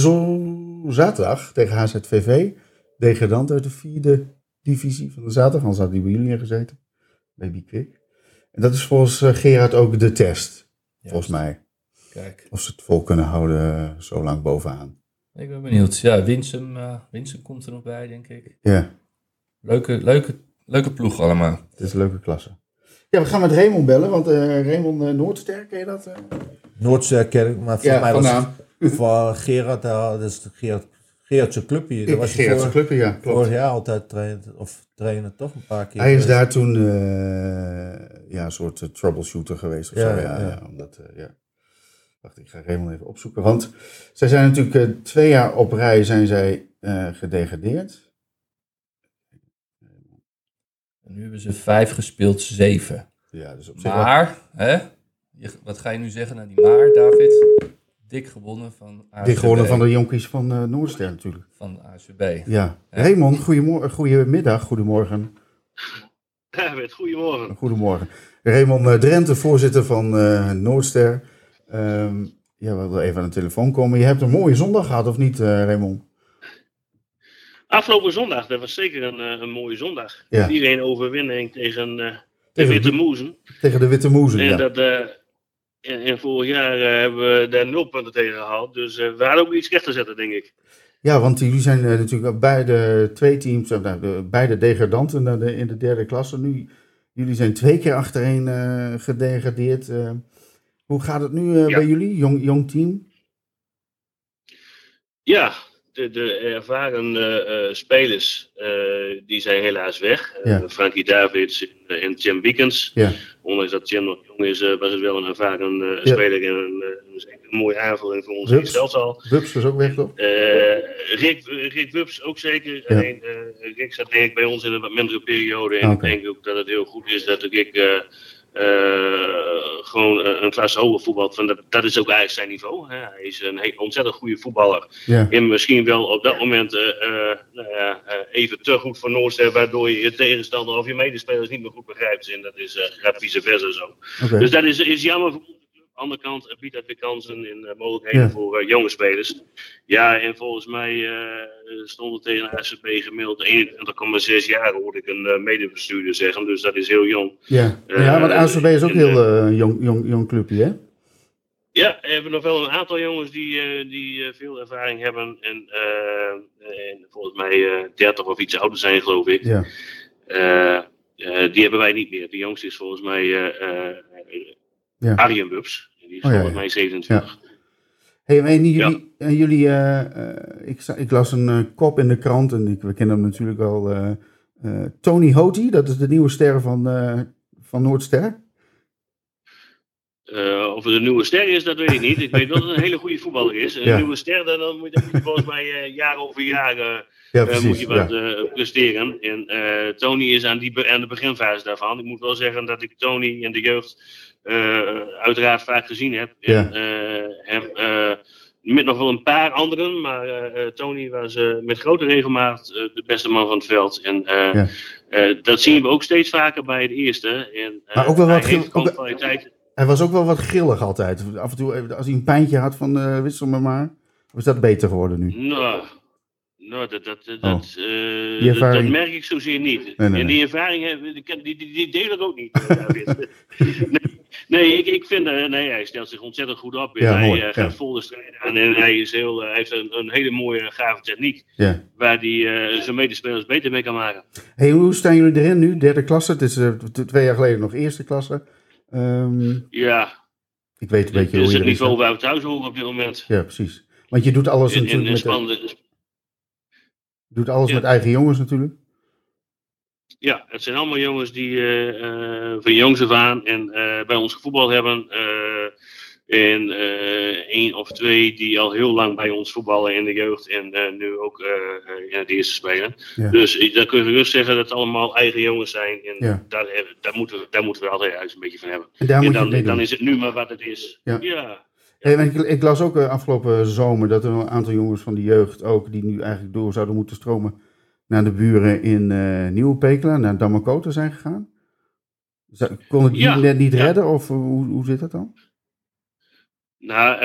zaterdag tegen HZVV, degradant uit de 4e divisie van de zaterdag, anders had die bij jullie neergezeten. Bij Be Quick. En dat is volgens Gerard ook de test, volgens mij. Kijk. Of ze het vol kunnen houden zo lang bovenaan. Ik ben benieuwd. Ja, Winsum komt er nog bij, denk ik. Ja. Leuke ploeg allemaal. Het is een leuke klasse. Ja, we gaan met Raymond bellen, want Raymond Noordster, ken je dat? Noordster ken ik, maar voor mij was het voor Gerard, dat is Gerardse clubje. Dat was Gerardse clubje, klopt. Vorig jaar altijd trainen toch een paar keer. Hij is daar toen een soort troubleshooter geweest. Wacht, ik ga Raymond even opzoeken. Want zij zijn natuurlijk 2 jaar op rij zijn zij gedegradeerd. En nu hebben ze 5 gespeeld, 7. Ja, dus op zich wel... hè? Wat ga je nu zeggen naar die maar, David? Dik gewonnen van ACB. Dik gewonnen van de jonkies van Noordster natuurlijk. Van ACB. Ja. Raymond, goedemiddag, goedemorgen. Goedemorgen. Goedemorgen. Raymond Drent, de voorzitter van Noordster. We wilden even aan de telefoon komen. Je hebt een mooie zondag gehad, of niet, Raymond? Afgelopen zondag, dat was zeker een mooie zondag. Ja. Iedereen overwinning tegen Witte Moezen. Tegen de Witte Moezen, en dat... En vorig jaar hebben we daar 0 punten tegen gehaald. Dus we hadden ook iets recht te zetten, denk ik. Ja, want jullie zijn natuurlijk beide 2 teams, beide degradanten in de 3e klasse. Nu, jullie zijn 2 keer achtereen gedegradeerd. Hoe gaat het nu bij jullie, jong team? Ja, de ervaren spelers, die zijn helaas weg. Frankie Davids en Jim Beacons. Ja. Ondanks dat Jim nog jong is, was het wel een ervaren speler en een mooie aanvulling voor ons zelfs al. Wups was ook weg, toch? Rick Wups ook zeker. Alleen, Rick zat denk ik bij ons in een wat mindere periode. En ik denk ook dat het heel goed is dat Rick Gewoon een klasse hoger voetbal. Dat is ook eigenlijk zijn niveau. Hè. Hij is een ontzettend goede voetballer. Ja. En misschien wel op dat moment even te goed voor Noordster, waardoor je tegenstander of je medespelers niet meer goed begrijpt. En dat gaat vice versa zo. Okay. Dus dat is jammer voor onze club. Aan de andere kant biedt dat weer kansen en mogelijkheden voor jonge spelers. Ja, en volgens mij stonden tegen ACP gemiddeld 21,6 jaar, hoorde ik een medebestuurder zeggen. Dus dat is heel jong. Ja, want ACP is ook heel jong clubje, hè? Ja, we hebben nog wel een aantal jongens die veel ervaring hebben. En volgens mij 30 of iets ouder zijn, geloof ik. Ja. Die hebben wij niet meer. De jongste is volgens mij Arjen Wups. Die is volgens mij 27. Ja. Hey, ik las een kop in de krant, en we kennen hem natuurlijk wel. Tony Hoti, dat is de nieuwe ster van Noordster. Of het een nieuwe ster is, dat weet ik niet. Ik weet wel dat het een hele goede voetballer is. Een nieuwe ster, dan moet je volgens mij jaar over jaar moet je wat presteren. En Tony is aan de beginfase daarvan. Ik moet wel zeggen dat ik Tony in de jeugd uiteraard vaak gezien heb. En hem met nog wel een paar anderen, maar Tony was met grote regelmaat de beste man van het veld. En dat zien we ook steeds vaker bij het eerste. En, maar ook wel wat kwaliteit. Hij was ook wel wat grillig altijd. Af en toe, als hij een pijntje had van wissel me maar. Of is dat beter geworden nu? Nou, dat merk ik zozeer niet. Nee. En die ervaring, die deel ik ook niet. Ik vind... hij stelt zich ontzettend goed op. Ja, hij gaat vol de strijd aan. En hij heeft een hele mooie, gave techniek. Ja. Waar hij zijn medespelers beter mee kan maken. Hey, hoe staan jullie erin nu? 3e klasse. Het is 2 jaar geleden nog 1e klasse. Ik weet een beetje hoe het is. Het niveau waar we thuis horen op dit moment. Ja, precies. Want je doet alles met eigen jongens natuurlijk. Ja, het zijn allemaal jongens die van jongs af aan en bij ons gevoetbald hebben. En 1 of 2 die al heel lang bij ons voetballen in de jeugd en nu ook in het eerste spelen. Ja. Dus dan kun je gerust zeggen dat het allemaal eigen jongens zijn. En daar moeten we altijd een beetje van hebben. En dan is het nu maar wat het is. Ja. Ja. Hey, ik las ook afgelopen zomer dat er een aantal jongens van de jeugd ook, die nu eigenlijk door zouden moeten stromen, naar de buren in Nieuwe Pekela, naar Dammerkoten zijn gegaan. Kon het net niet redden of hoe zit dat dan? Nou,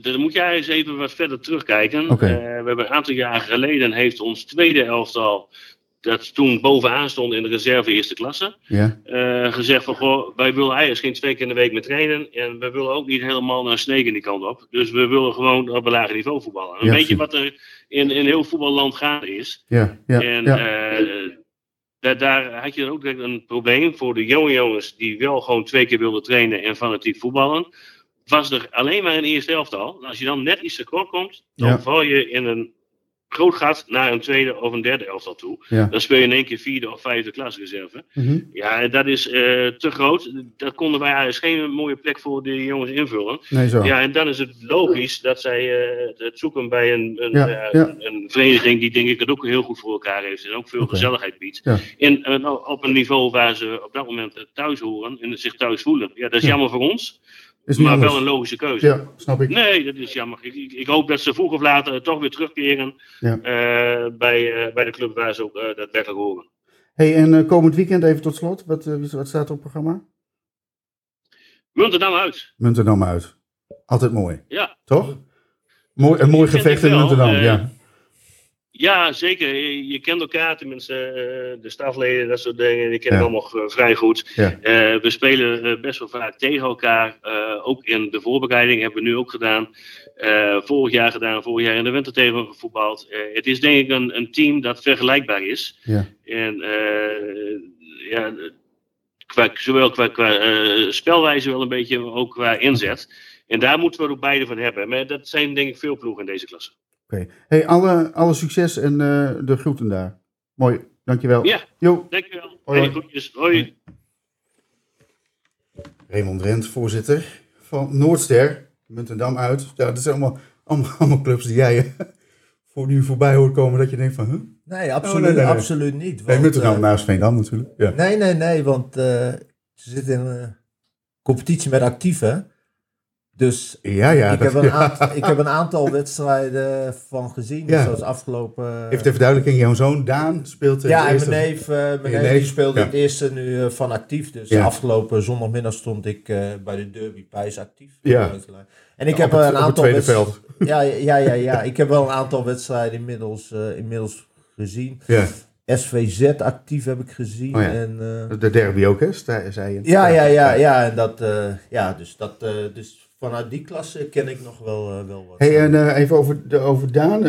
dan moet jij eens even wat verder terugkijken. Okay. We hebben een aantal jaren geleden heeft ons tweede elftal, dat toen bovenaan stond in de reserve eerste klasse, gezegd van goh, wij willen eigenlijk geen 2 keer in de week meer trainen en we willen ook niet helemaal naar Sneken die kant op. Dus we willen gewoon op een lager niveau voetballen. Een beetje wat er in heel voetballand gaande is. Daar had je dan ook direct een probleem voor de jonge jongens die wel gewoon 2 keer wilden trainen en fanatiek voetballen. Was er alleen maar in de eerste helft al. Als je dan net iets tekort komt, dan val je in een groot gat naar een 2e of een 3e elftal toe. Ja. Dan speel je in één keer 4e of 5e klasreserve. Mm-hmm. Ja, dat is te groot. Dat konden wij eigenlijk geen mooie plek voor de jongens invullen. Nee, zo. Ja, en dan is het logisch dat zij het zoeken bij een vereniging die denk ik het ook heel goed voor elkaar heeft. En ook veel gezelligheid biedt. Ja. En op een niveau waar ze op dat moment thuis horen en zich thuis voelen. Ja, dat is jammer voor ons. Maar wel een logische keuze. Ja, snap ik. Nee, dat is jammer. Ik hoop dat ze vroeg of later toch weer terugkeren bij de club waar ze ook daadwerkelijk horen. Hey, en komend weekend even tot slot. Wat staat er op het programma? Muntendam uit. Altijd mooi. Ja. Toch? Mooi, een mooi gevecht in Muntendam, ja. Ja, zeker. Je kent elkaar, tenminste de stafleden, dat soort dingen, die kennen allemaal vrij goed. Ja. We spelen best wel vaak tegen elkaar, ook in de voorbereiding hebben we nu ook gedaan. Vorig jaar in de winter tegen gevoetbald. Het is denk ik een team dat vergelijkbaar is. Ja. En zowel qua spelwijze wel een beetje, maar ook qua inzet. En daar moeten we er ook beide van hebben. Maar dat zijn denk ik veel ploegen in deze klasse. Oké. Hey, alle succes en de groeten daar. Mooi, dankjewel. Ja, yo. Dankjewel. Hoi. Hey, groetjes. Hoi. Raymond Rendt, voorzitter van Noordster, Muntendam uit. Ja, dat zijn allemaal clubs die jij voor nu voorbij hoort komen dat je denkt van... Huh? Nee, absoluut niet. Want, Muntendam naast Veendam natuurlijk. Ja. Nee, want Ze zitten in een competitie met Actief, hè? Dus ik heb een aantal wedstrijden van gezien, ja. Zoals afgelopen... Even ter verduidelijking, jouw zoon Daan speelt in het eerste. Ja, mijn neef speelde het eerste nu van Actief. Dus afgelopen zondagmiddag stond ik bij de derby Pijs Actief. Ja. En ik heb een aantal wedstrijden... Ja. Ik heb wel een aantal wedstrijden inmiddels gezien. Ja. SVZ Actief heb ik gezien. Oh ja. En, de derby ook, hè? Zei je. Ja. En dat, dus vanuit die klasse ken ik nog wel wat. Hey, en even over Daan.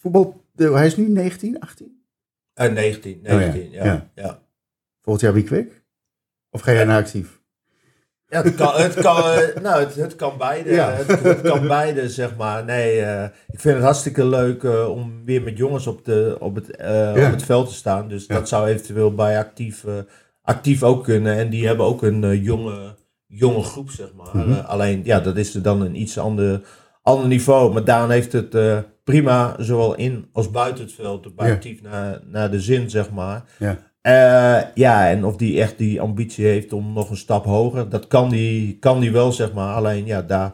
Voetbal, hij is nu 19, 18? 19, ja. Volgend jaar Be Quick? Of ga jij naar Actief? Ja, het kan beide. Ja. Het kan beide, zeg maar. Nee, ik vind het hartstikke leuk om weer met jongens op het veld te staan. Dus dat zou eventueel bij Actief ook kunnen. En die hebben ook een jonge groep, zeg maar. Mm-hmm. Alleen, dat is er dan een iets ander niveau. Maar Daan heeft het prima, zowel in als buiten het veld, bij Actief naar de zin, zeg maar. Ja. En of die echt die ambitie heeft om nog een stap hoger, dat kan die wel, zeg maar. Alleen daar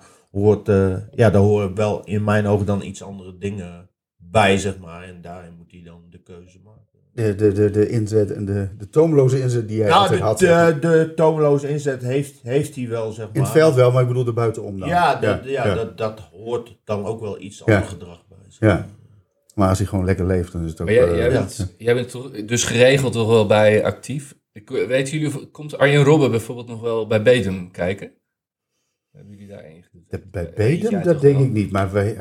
horen wel in mijn ogen dan iets andere dingen bij, zeg maar. En daarin moet hij dan de keuze maken. De inzet en de toomloze inzet die hij altijd had. De toomloze inzet heeft hij wel, zeg maar. In het veld wel, maar ik bedoel er buitenom dan. Dat hoort dan ook wel iets ander gedrag bij, zeg maar. Ja. Maar als hij gewoon lekker leeft, dan is het ook... Jij bent dus geregeld toch wel bij Actief. Weten jullie, komt Arjen Robben bijvoorbeeld nog wel bij Bedum kijken? Hebben jullie daar één gedaan? Bij Bedum? Dat denk ik niet. Maar bij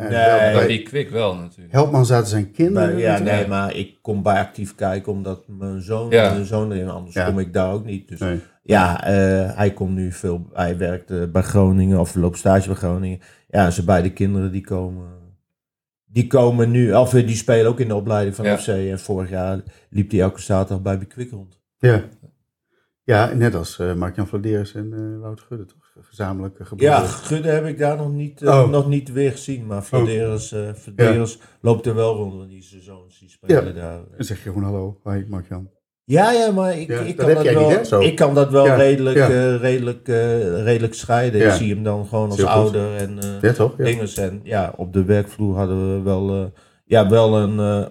Be Quick wel natuurlijk. Helpman zaten zijn kinderen. Maar ik kom bij Actief kijken omdat mijn zoon erin, anders kom ik daar ook niet. Dus nee. Hij komt nu veel... Hij werkt bij Groningen of loopt stage bij Groningen. Ja, zijn beide kinderen die komen... Die komen nu, of die spelen ook in de opleiding van FC. En vorig jaar liep hij elke zaterdag bij Be Quick rond. Ja. Ja, net als Mark-Jan Vladeers en Wout Gudde, toch? Gezamenlijk gebruikt. Ja, Gudde heb ik daar nog niet weer gezien. Maar Vladeers loopt er wel rond. Want die seizoens, die spelen daar. Dan zeg je gewoon hallo, hi Mark-Jan. Ja, maar ik kan dat wel redelijk scheiden. Ja. Ik zie hem dan gewoon als ouder en dingen. En op de werkvloer hadden we wel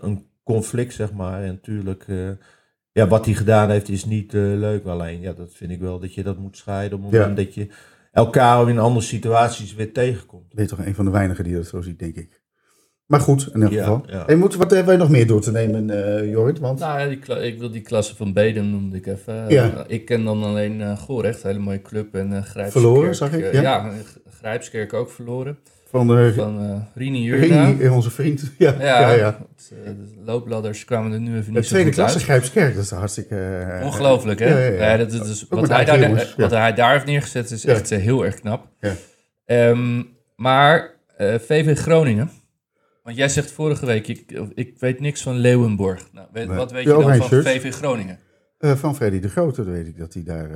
een conflict, zeg maar. En natuurlijk, wat hij gedaan heeft is niet leuk. Alleen, dat vind ik wel dat je dat moet scheiden. Op het moment dat je elkaar in andere situaties weer tegenkomt. Ben je toch een van de weinigen die dat zo ziet, denk ik. Maar goed, in elk geval. Ja. Hey, wat hebben wij nog meer door te nemen, Jorrit? Want... ik wil die klasse van Bedum noemde ik even. Ik ken dan alleen Gorecht, een hele mooie club. En Grijpskerk. Verloren, zag ik. Grijpskerk ook verloren. Van Rini Jurda. Rini, onze vriend. Ja. De loopbladders kwamen er nu even niet zo goed uit. De tweede klasse Grijpskerk, dat is hartstikke... Ongelooflijk, hè? Ja. Dat is, wat hij daar heeft neergezet is echt heel erg knap. Ja. Maar VV Groningen... Want jij zegt vorige week, ik weet niks van Leeuwenborg. Nou, wat weet je dan van VV Groningen? Van Freddy de Grote weet ik dat hij daar...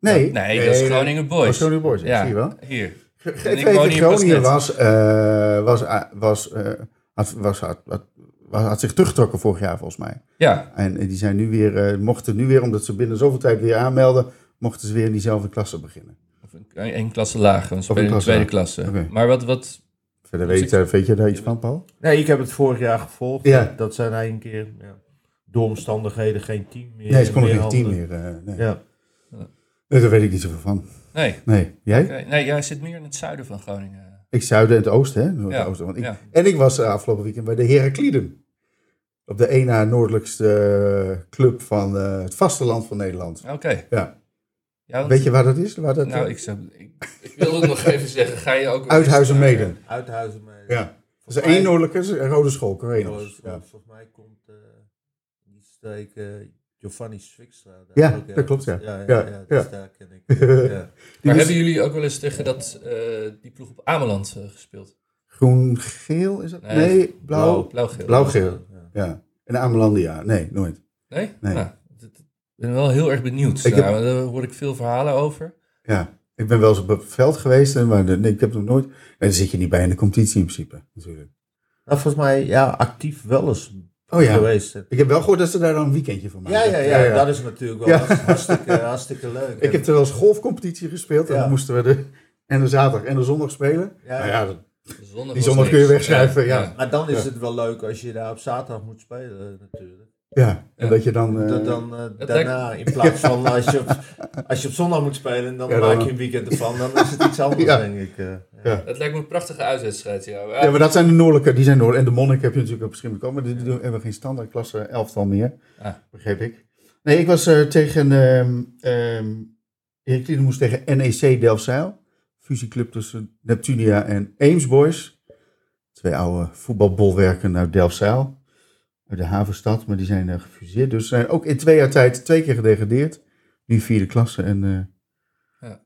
dat is Groningen Boys. Oh, Groningen Boys, zie je wel. Hier. VV Groningen had zich teruggetrokken vorig jaar volgens mij. Ja. En die zijn nu weer, mochten nu weer, omdat ze binnen zoveel tijd weer aanmelden, mochten ze weer in diezelfde klasse beginnen. Of een klasse lager, een tweede klasse. Okay. Maar wat weet je daar iets van, Paul? Nee, ik heb het vorig jaar gevolgd. Ja. Dat zijn hij een keer door omstandigheden geen team meer. Nee, ze konden geen team meer. Nee, daar weet ik niet zoveel van. Nee. Jij? Okay. Nee, jij zit meer in het zuiden van Groningen. Ik zuiden en het oosten, hè? Noord-oosten. Want en ik was afgelopen weekend bij de Herakliden. Op de één na noordelijkste club van het vasteland van Nederland. Oké. Ja. Ja, weet je waar dat is? Ik wil het nog even zeggen. Ga je ook Uithuizermeeden. Ja. Dat is één noordelijke rode school. Volgens mij komt die streek Giovanni Swikstra. Dat klopt. Dus daar ken ik. Maar hebben jullie ook wel eens tegen die ploeg op Ameland gespeeld? Groen Geel is dat? Nee, blauw. Blauw-geel. Ja. En Amelandia? Nee, nooit. Nee. Nou. Ik ben wel heel erg benieuwd. Daar hoor ik veel verhalen over. Ja, ik ben wel eens op het veld geweest, maar ik heb nog nooit... Dan zit je niet bij in de competitie in principe, natuurlijk. Nou, volgens mij, Actief wel eens Oh ja, ik heb wel gehoord dat ze daar dan een weekendje van maken. Ja. Dat is natuurlijk wel hartstikke leuk. Ik heb er wel eens golfcompetitie gespeeld en dan moesten we de zaterdag en de zondag spelen. Ja. Nou ja, die zondag kun je wegschrijven. Ja. Maar dan is het wel leuk als je daar op zaterdag moet spelen natuurlijk. Ja, en dat je dan... daarna, in plaats van als je op zondag moet spelen en dan maak je een weekend ervan, dan is het iets anders, denk ik. Ja. Het lijkt me een prachtige uitwedstrijd. Ja, maar dat zijn de Noordelijke, die zijn Noordelijk. En de Monnik heb je natuurlijk op verschillende komen, maar die hebben geen standaardklasse elftal meer, begreep ik. Nee, ik was tegen... Heracles moest tegen NEC Delfzijl, fusieclub tussen Neptunia en Eems Boys. Twee oude voetbalbolwerken uit Delfzijl. De havenstad, maar die zijn gefuseerd. Dus zijn ook in 2 jaar tijd 2 keer gedegradeerd. Nu 4e klasse en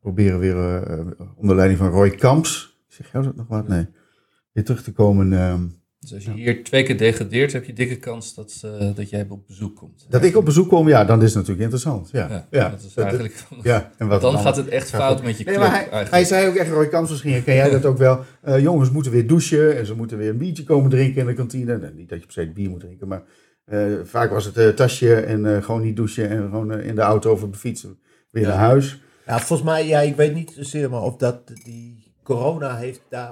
proberen weer onder leiding van Roy Kamps. Zeg jij dat nog wat? Nee. Weer terug te komen. Dus als je hier 2 keer degradeert, heb je dikke kans dat jij op bezoek komt. Dat ik op bezoek kom, dan is het natuurlijk interessant. Ja. Dat is eigenlijk en wat dan gaat het echt fout met je club. Maar hij zei ook echt, Roy Kamps, misschien herken jij dat ook wel. Jongens moeten weer douchen en ze moeten weer een biertje komen drinken in de kantine. Nou, niet dat je per se bier moet drinken, maar vaak was het tasje en gewoon niet douchen en gewoon in de auto of op de fiets weer naar huis. Ja, volgens mij, ik weet niet zozeer, maar of dat die... Corona heeft daar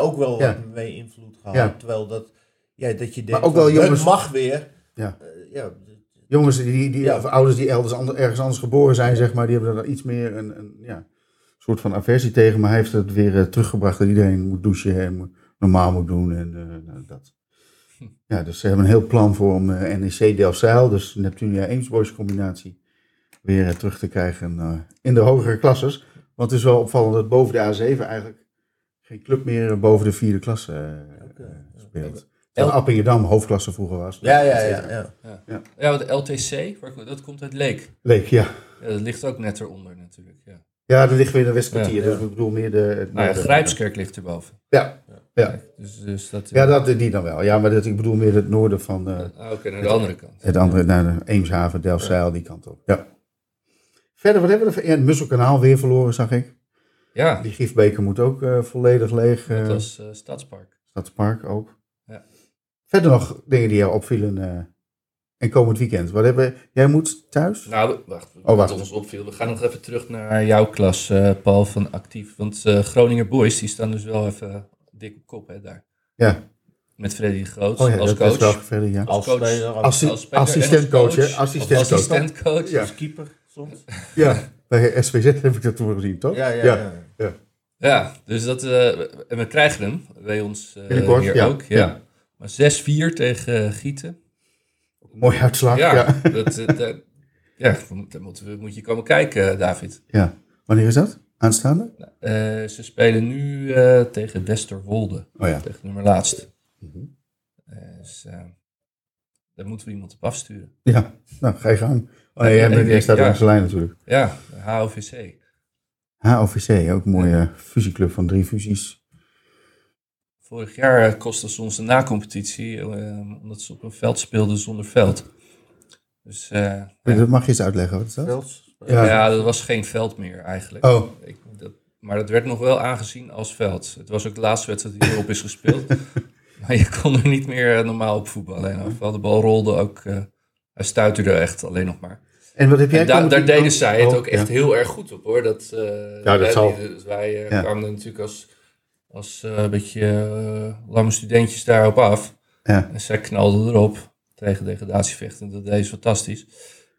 ook wel mee invloed gehad. Ja. Terwijl dat je denkt, het mag weer. Ja. Jongens, of ouders die ergens anders geboren zijn, zeg maar, die hebben daar iets meer een soort van aversie tegen. Maar hij heeft het weer teruggebracht dat iedereen moet douchen en normaal moet doen. En dat. Ja, dus ze hebben een heel plan voor om NEC Delfzijl, dus Neptunia-Eems Boys combinatie, weer terug te krijgen in de hogere klasses. Want het is wel opvallend dat boven de A7 eigenlijk geen club meer boven de 4e klasse speelt. Terwijl Appingedam hoofdklasse vroeger was. Ja, want de LTC, dat komt uit Leek. Ja, dat ligt ook net eronder natuurlijk. Ja, dat ligt weer in de Westkwartier. Dus ik bedoel meer de... Grijpskerk ligt erboven. Ja. Dus dat... dat is niet dan wel. Ja, maar ik bedoel meer het noorden van... naar de andere kant. Het andere, naar de Eemshaven, Delfzijl, die kant op. Ja. Verder, wat hebben we er? Het Musselkanaal weer verloren, zag ik. Ja. Die Giefbeker moet ook volledig leeg. Dat was Stadspark. Stadspark ook. Ja. Verder nog dingen die jou opvielen en komend weekend. Wat hebben jij moet thuis? Nou, wacht. Wat ons opviel. We gaan nog even terug naar jouw klas, Paul, van Actief. Want Groninger Boys, die staan dus wel even dik op kop, hè, daar. Ja. Met Freddy de Groot als coach. Assistentcoach. Als keeper. Soms. Ja, bij SVZ heb ik dat toen gezien, toch? Ja, dus dat... en we krijgen hem bij ons hier ook. Ja. Maar 6-4 tegen Gieten. Mooi uitslag. Ja. Moet je komen kijken, David. Ja. Wanneer is dat? Aanstaande? Ze spelen nu tegen Westerwolde. Tegen nummer laatst. Mm-hmm. Dus daar moeten we iemand op afsturen. Ja, nou, ga je gang. Jij staat langs de lijn natuurlijk. Ja, HOVC. HOVC, ook een mooie fusieclub van 3 fusies. Vorig jaar kostte ze ons de nacompetitie, omdat ze op een veld speelden zonder veld. Dus, dat mag je eens uitleggen, wat is dat? Veld? Ja, dat was geen veld meer eigenlijk. Oh. Maar dat werd nog wel aangezien als veld. Het was ook de laatste wedstrijd die erop is gespeeld. Maar je kon er niet meer normaal op voetballen. De bal rolde ook... Hij stuiterde echt alleen nog maar. En wat heb jij? En daar deden zij het ook echt heel erg goed op, hoor. Wij kwamen er natuurlijk als een beetje lamme studentjes daarop af. Ja. En zij knalden erop tegen degradatievechten. Dat deed ze fantastisch.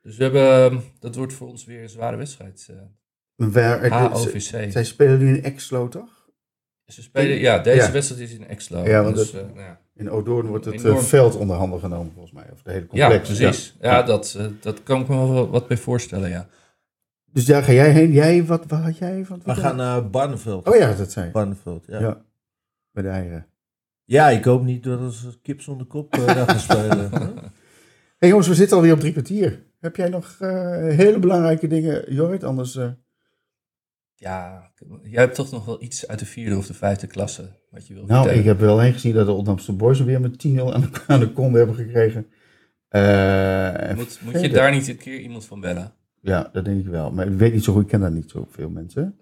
Dus we hebben, dat wordt voor ons weer een zware wedstrijd. HOVC. Zij spelen nu in Exlo, toch? Ze spelen, deze wedstrijd is in Exlo. Ja, want dus, in Odoorn wordt het veld onder handen genomen, volgens mij. Of de hele complex. Ja, precies. Ja, dat kan ik me wel wat bij voorstellen, ja. Dus daar ga jij heen. Wat had jij van? We gaan naar Barneveld. Oh ja, dat zei je. Barneveld, ja. Bij de eieren. Ja, ik hoop niet dat als kip zonder kop daar gaan spelen. Hey jongens, we zitten alweer op 3 kwartier. Heb jij nog hele belangrijke dingen, Jorrit? Anders... Ja, jij hebt toch nog wel iets uit de 4e of de 5e klasse wat je wil vertellen. Nou, ik heb wel eens gezien dat de Oldhamster Boys weer met 10-0 aan de kont hebben gekregen. Moet je daar niet een keer iemand van bellen? Ja, dat denk ik wel. Maar ik weet niet zo goed, ik ken daar niet zo veel mensen.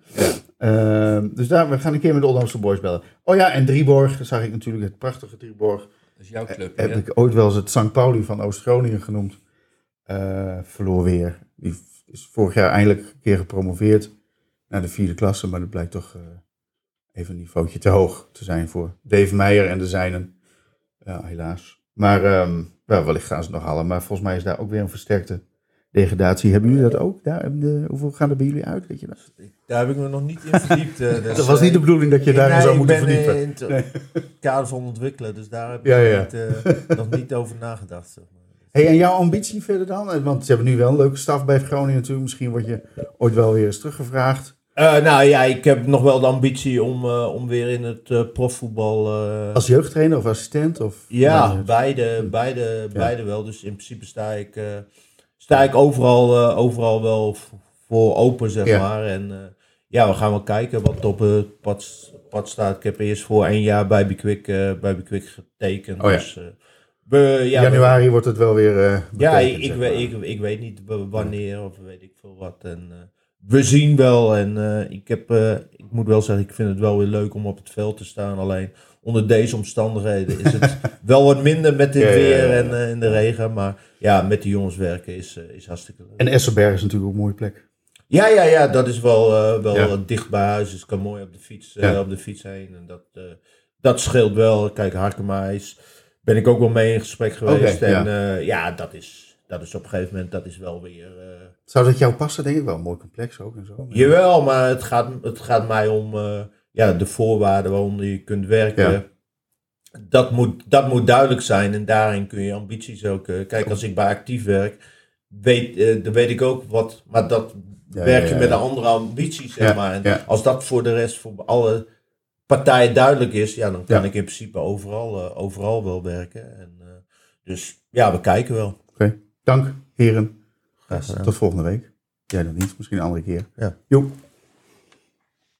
Ja. Dus we gaan een keer met de Oldhamster Boys bellen. Oh ja, en Drieborg, zag ik natuurlijk, het prachtige Drieborg. Dat is jouw club. Heb ik ooit wel eens het St. Pauli van Oost-Groningen genoemd. Verloor weer. Die is vorig jaar eindelijk een keer gepromoveerd naar de 4e klasse. Maar dat blijkt toch even een niveautje te hoog te zijn voor Dave Meijer en de zijnen. Helaas. Maar wellicht gaan ze het nog halen. Maar volgens mij is daar ook weer een versterkte degradatie. Hebben jullie dat ook? Hoeveel gaan er bij jullie uit? Weet je dat? Daar heb ik me nog niet in verdiept. Dus, dat was niet de bedoeling dat je daarin zou moeten verdiepen. In het kader van ontwikkelen. Dus daar heb ik nog niet over nagedacht. Zeg maar. Hey, en jouw ambitie verder dan? Want ze hebben nu wel een leuke staf bij Groningen natuurlijk. Misschien word je ooit wel weer eens teruggevraagd. Ik heb nog wel de ambitie om weer in het profvoetbal... Als jeugdtrainer of assistent? Of... Ja, beide wel. Dus in principe sta ik overal wel voor open, zeg maar. En we gaan wel kijken wat op het pad staat. Ik heb eerst voor 1 jaar bij Be Quick getekend. Oh, ja. Dus, januari wordt het wel weer bekend, ik weet niet wanneer of weet ik veel wat. En, we zien wel en ik moet wel zeggen, ik vind het wel weer leuk om op het veld te staan. Alleen onder deze omstandigheden is het wel wat minder met dit weer en in de regen. Maar ja, met die jongens werken is hartstikke leuk. En Esselberg is natuurlijk ook een mooie plek. Ja, dat is wel dicht bij huis. Dus ik kan mooi op de fiets, heen. En dat scheelt wel. Kijk, Harkema ben ik ook wel mee in gesprek geweest. Okay, en dat is op een gegeven moment, dat is wel weer... Zou dat jou passen, denk ik wel? Een mooi complex ook en zo. Jawel, maar het gaat mij om de voorwaarden waaronder je kunt werken. Ja. Dat moet duidelijk zijn en daarin kun je ambities ook... Kijk, als ik bij Actief werk, weet ik ook wat... Maar dat werk je met een andere ambitie, zeg maar. En als dat voor de rest, voor alle partijen duidelijk is... Ja, dan kan ik in principe overal wel werken. En, we kijken wel. Oké, dank heren. Tot volgende week. Jij dan niet, misschien een andere keer. Ja. Jo.